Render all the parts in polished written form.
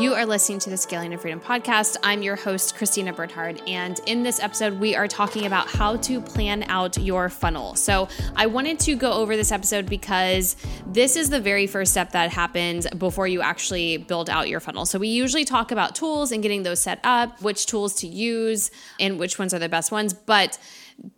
You are listening to the Scaling of Freedom podcast. I'm your host, Christina Bernhard. And in this episode, we are talking about how to plan out your funnel. So I wanted to go over this episode because this is the very first step that happens before you actually build out your funnel. So we usually talk about tools and getting those set up, which tools to use and which ones are the best ones. But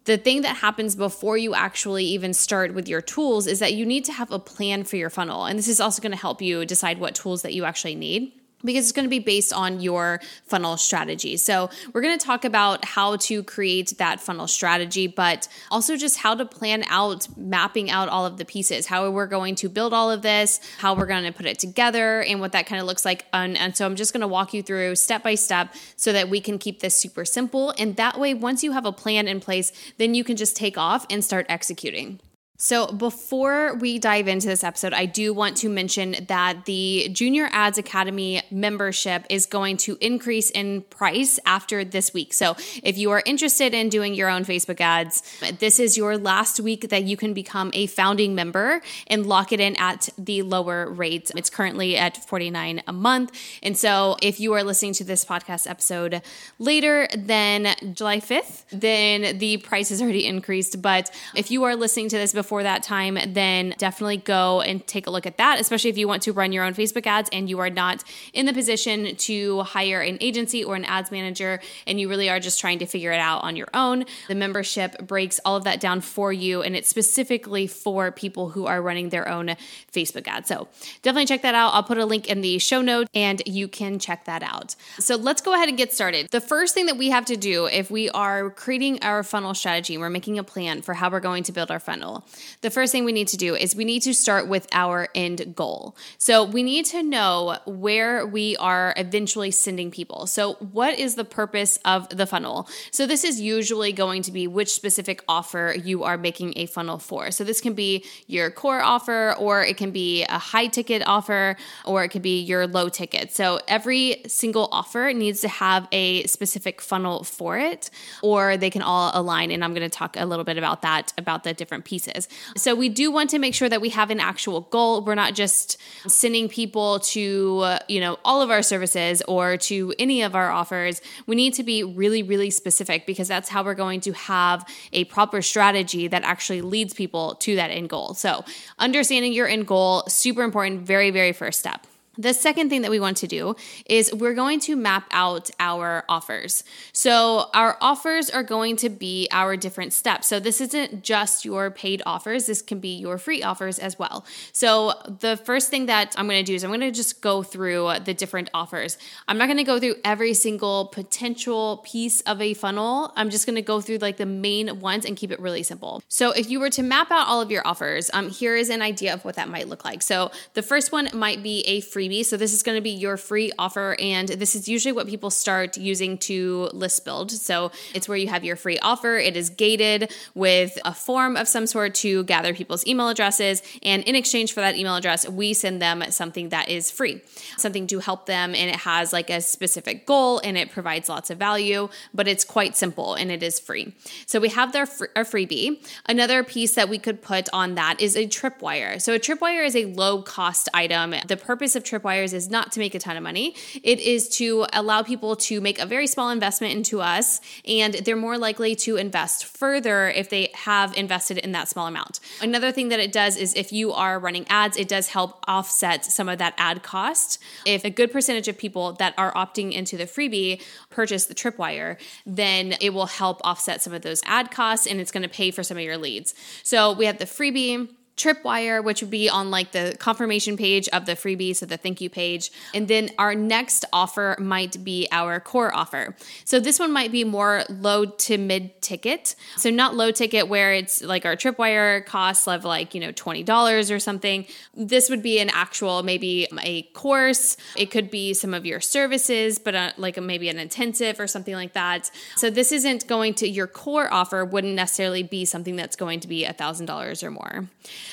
the thing that happens before you actually even start with your tools is that you need to have a plan for your funnel. And this is also going to help you decide what tools that you actually need, because it's going to be based on your funnel strategy. So we're going to talk about how to create that funnel strategy, but also just how to plan out, mapping out all of the pieces, how we're going to build all of this, how we're going to put it together, and what that kind of looks like. And so I'm just going to walk you through step by step so that we can keep this super simple. And that way, once you have a plan in place, then you can just take off and start executing. So before we dive into this episode, I do want to mention that the Junior Ads Academy membership is going to increase in price after this week. So if you are interested in doing your own Facebook ads, this is your last week that you can become a founding member and lock it in at the lower rate. It's currently at $49 a month. And so if you are listening to this podcast episode later than July 5th, then the price has already increased. But if you are listening to this before that time, then definitely go and take a look at that, especially if you want to run your own Facebook ads and you are not in the position to hire an agency or an ads manager, and you really are just trying to figure it out on your own. The membership breaks all of that down for you, and it's specifically for people who are running their own Facebook ads. So definitely check that out. I'll put a link in the show notes and you can check that out. So let's go ahead and get started. The first thing that we have to do if we are creating our funnel strategy, we're making a plan for how we're going to build our funnel. The first thing we need to do is we need to start with our end goal. So we need to know where we are eventually sending people. So what is the purpose of the funnel? So this is usually going to be which specific offer you are making a funnel for. So this can be your core offer, or it can be a high ticket offer, or it could be your low ticket. So every single offer needs to have a specific funnel for it, or they can all align. And I'm going to talk a little bit about that, about the different pieces. So we do want to make sure that we have an actual goal. We're not just sending people to, all of our services or to any of our offers. We need to be really, really specific, because that's how we're going to have a proper strategy that actually leads people to that end goal. So understanding your end goal, super important, very, very first step. The second thing that we want to do is we're going to map out our offers. So our offers are going to be our different steps. So this isn't just your paid offers. This can be your free offers as well. So the first thing that I'm going to do is I'm going to just go through the different offers. I'm not going to go through every single potential piece of a funnel. I'm just going to go through like the main ones and keep it really simple. So if you were to map out all of your offers, here is an idea of what that might look like. So the first one might be a free. So this is going to be your free offer, and this is usually what people start using to list build. So it's where you have your free offer. It is gated with a form of some sort to gather people's email addresses, and in exchange for that email address, we send them something that is free, something to help them, and it has like a specific goal, and it provides lots of value, but it's quite simple, and it is free. So we have our freebie. Another piece that we could put on that is a tripwire. So a tripwire is a low-cost item. The purpose of tripwires is not to make a ton of money. It is to allow people to make a very small investment into us, and they're more likely to invest further if they have invested in that small amount. Another thing that it does is if you are running ads, it does help offset some of that ad cost. If a good percentage of people that are opting into the freebie purchase the tripwire, then it will help offset some of those ad costs, and it's going to pay for some of your leads. So we have the freebie, tripwire, which would be on like the confirmation page of the freebie, so the thank you page. And then our next offer might be our core offer. So this one might be more low to mid ticket. So not low ticket where it's like our tripwire costs of like, $20 or something. This would be an actual, maybe a course. It could be some of your services, but like maybe an intensive or something like that. So this isn't going to, your core offer wouldn't necessarily be something that's going to be $1,000 or more.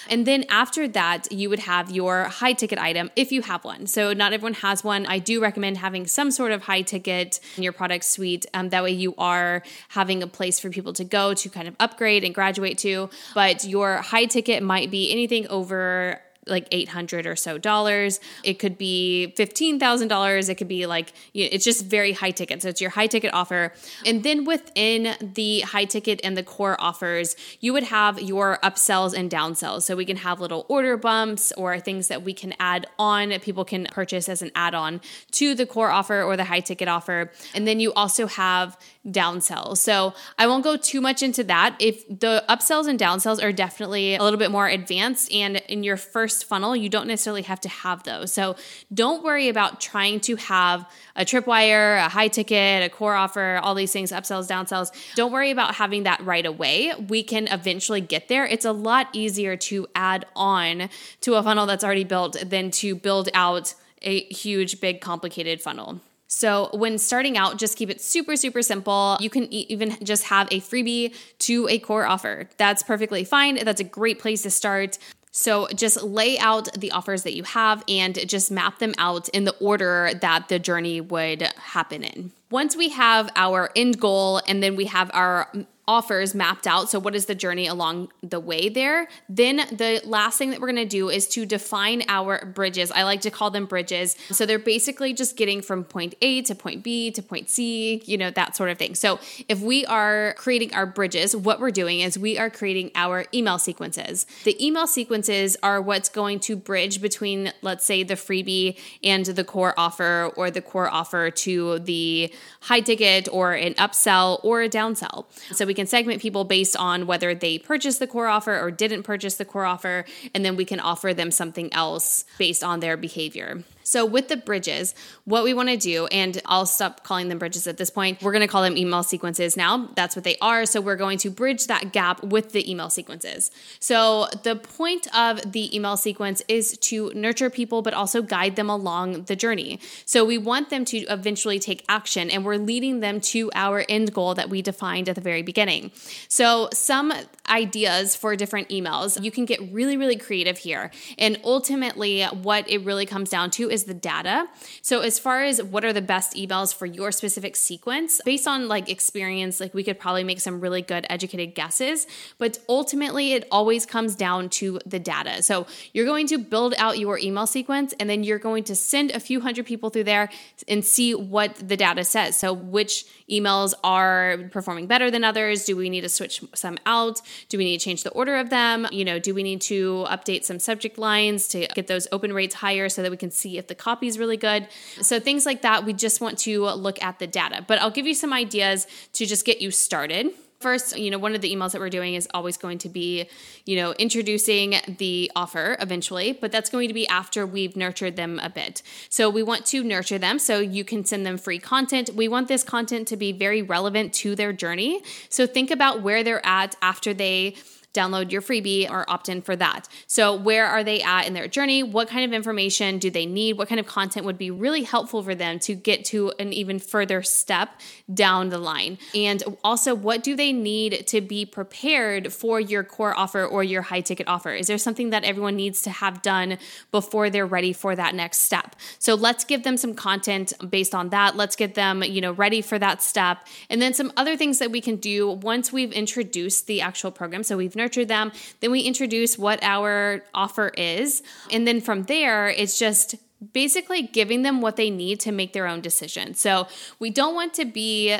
And then after that, you would have your high ticket item if you have one. So not everyone has one. I do recommend having some sort of high ticket in your product suite. That way you are having a place for people to go to kind of upgrade and graduate to. But your high ticket might be anything over like $800 or so dollars. It could be $15,000. It could be like, it's just very high ticket. So it's your high ticket offer. And then within the high ticket and the core offers, you would have your upsells and downsells. So we can have little order bumps or things that we can add on, people can purchase as an add-on to the core offer or the high ticket offer. And then you also have downsells. So I won't go too much into that. If the upsells and downsells are definitely a little bit more advanced, and in your first funnel, you don't necessarily have to have those. So don't worry about trying to have a tripwire, a high ticket, a core offer, all these things, upsells, downsells. Don't worry about having that right away. We can eventually get there. It's a lot easier to add on to a funnel that's already built than to build out a huge, big, complicated funnel. So when starting out, just keep it super, super simple. You can even just have a freebie to a core offer. That's perfectly fine. That's a great place to start. So just lay out the offers that you have and just map them out in the order that the journey would happen in. Once we have our end goal and then we have our offers mapped out, so what is the journey along the way there, then the last thing that we're going to do is to define our bridges. I like to call them bridges. So they're basically just getting from point A to point B to point C, that sort of thing. So if we are creating our bridges, what we're doing is we are creating our email sequences. The email sequences are what's going to bridge between, let's say, the freebie and the core offer, or the core offer to the high ticket or an upsell or a downsell. So we can segment people based on whether they purchased the core offer or didn't purchase the core offer, and then we can offer them something else based on their behavior. So with the bridges, what we want to do, and I'll stop calling them bridges at this point. We're going to call them email sequences now. That's what they are. So we're going to bridge that gap with the email sequences. So the point of the email sequence is to nurture people, but also guide them along the journey. So we want them to eventually take action, and we're leading them to our end goal that we defined at the very beginning. So some ideas for different emails. You can get really, really creative here. And ultimately, what it really comes down to is the data. So as far as what are the best emails for your specific sequence, based on experience, we could probably make some really good educated guesses, but ultimately it always comes down to the data. So you're going to build out your email sequence, and then you're going to send a few hundred people through there and see what the data says. So which emails are performing better than others? Do we need to switch some out? Do we need to change the order of them? Do we need to update some subject lines to get those open rates higher so that we can see if the copy is really good? So things like that, we just want to look at the data. But I'll give you some ideas to just get you started. First, one of the emails that we're doing is always going to be, introducing the offer eventually, but that's going to be after we've nurtured them a bit. So we want to nurture them so you can send them free content. We want this content to be very relevant to their journey. So think about where they're at after they download your freebie or opt in for that. So where are they at in their journey? What kind of information do they need? What kind of content would be really helpful for them to get to an even further step down the line? And also, what do they need to be prepared for your core offer or your high ticket offer? Is there something that everyone needs to have done before they're ready for that next step? So let's give them some content based on that. Let's get them, ready for that step. And then some other things that we can do once we've introduced the actual program. So we've nurture them, then we introduce what our offer is. And then from there, it's just basically giving them what they need to make their own decision. So we don't want to be,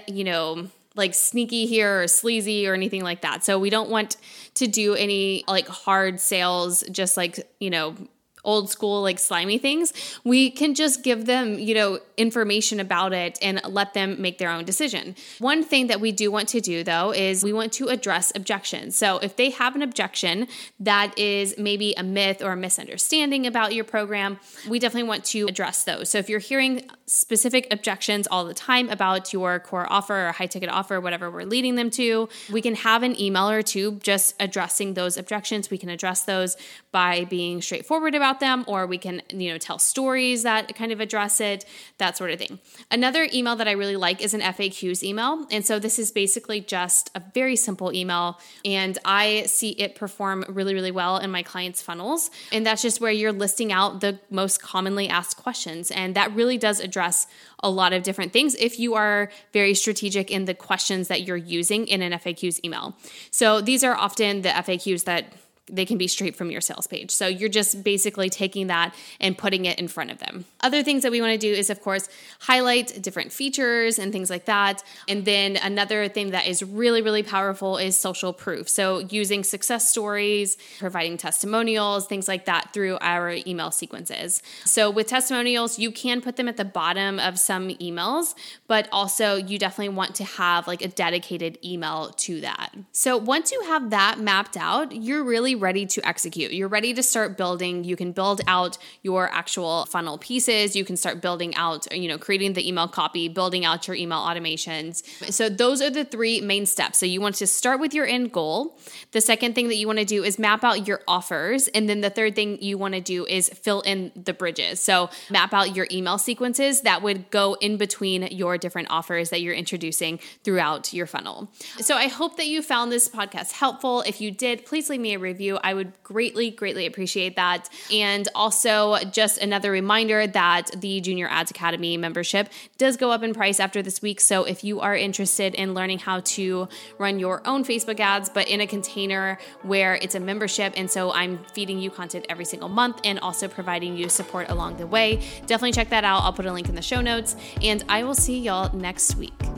sneaky here or sleazy or anything like that. So we don't want to do any hard sales, just old school, slimy things. We can just give them, information about it and let them make their own decision. One thing that we do want to do though, is we want to address objections. So if they have an objection that is maybe a myth or a misunderstanding about your program, we definitely want to address those. So if you're hearing specific objections all the time about your core offer or high ticket offer, whatever we're leading them to, we can have an email or two just addressing those objections. We can address those by being straightforward about them, or we can, tell stories that kind of address it, that sort of thing. Another email that I really like is an FAQs email. And so this is basically just a very simple email, and I see it perform really, really well in my clients' funnels. And that's just where you're listing out the most commonly asked questions. And that really does address a lot of different things if you are very strategic in the questions that you're using in an FAQs email. So these are often the FAQs that they can be straight from your sales page. So you're just basically taking that and putting it in front of them. Other things that we want to do is, of course, highlight different features and things like that. And then another thing that is really, really powerful is social proof. So using success stories, providing testimonials, things like that through our email sequences. So with testimonials, you can put them at the bottom of some emails, but also you definitely want to have like a dedicated email to that. So once you have that mapped out, you're really ready to execute. You're ready to start building. You can build out your actual funnel pieces. You can start building out, creating the email copy, building out your email automations. So those are the three main steps. So you want to start with your end goal. The second thing that you want to do is map out your offers. And then the third thing you want to do is fill in the bridges. So map out your email sequences that would go in between your different offers that you're introducing throughout your funnel. So I hope that you found this podcast helpful. If you did, please leave me a review. I would greatly, greatly appreciate that. And also just another reminder that the Junior Ads Academy membership does go up in price after this week. So if you are interested in learning how to run your own Facebook ads, but in a container where it's a membership, and so I'm feeding you content every single month and also providing you support along the way, definitely check that out. I'll put a link in the show notes, and I will see y'all next week.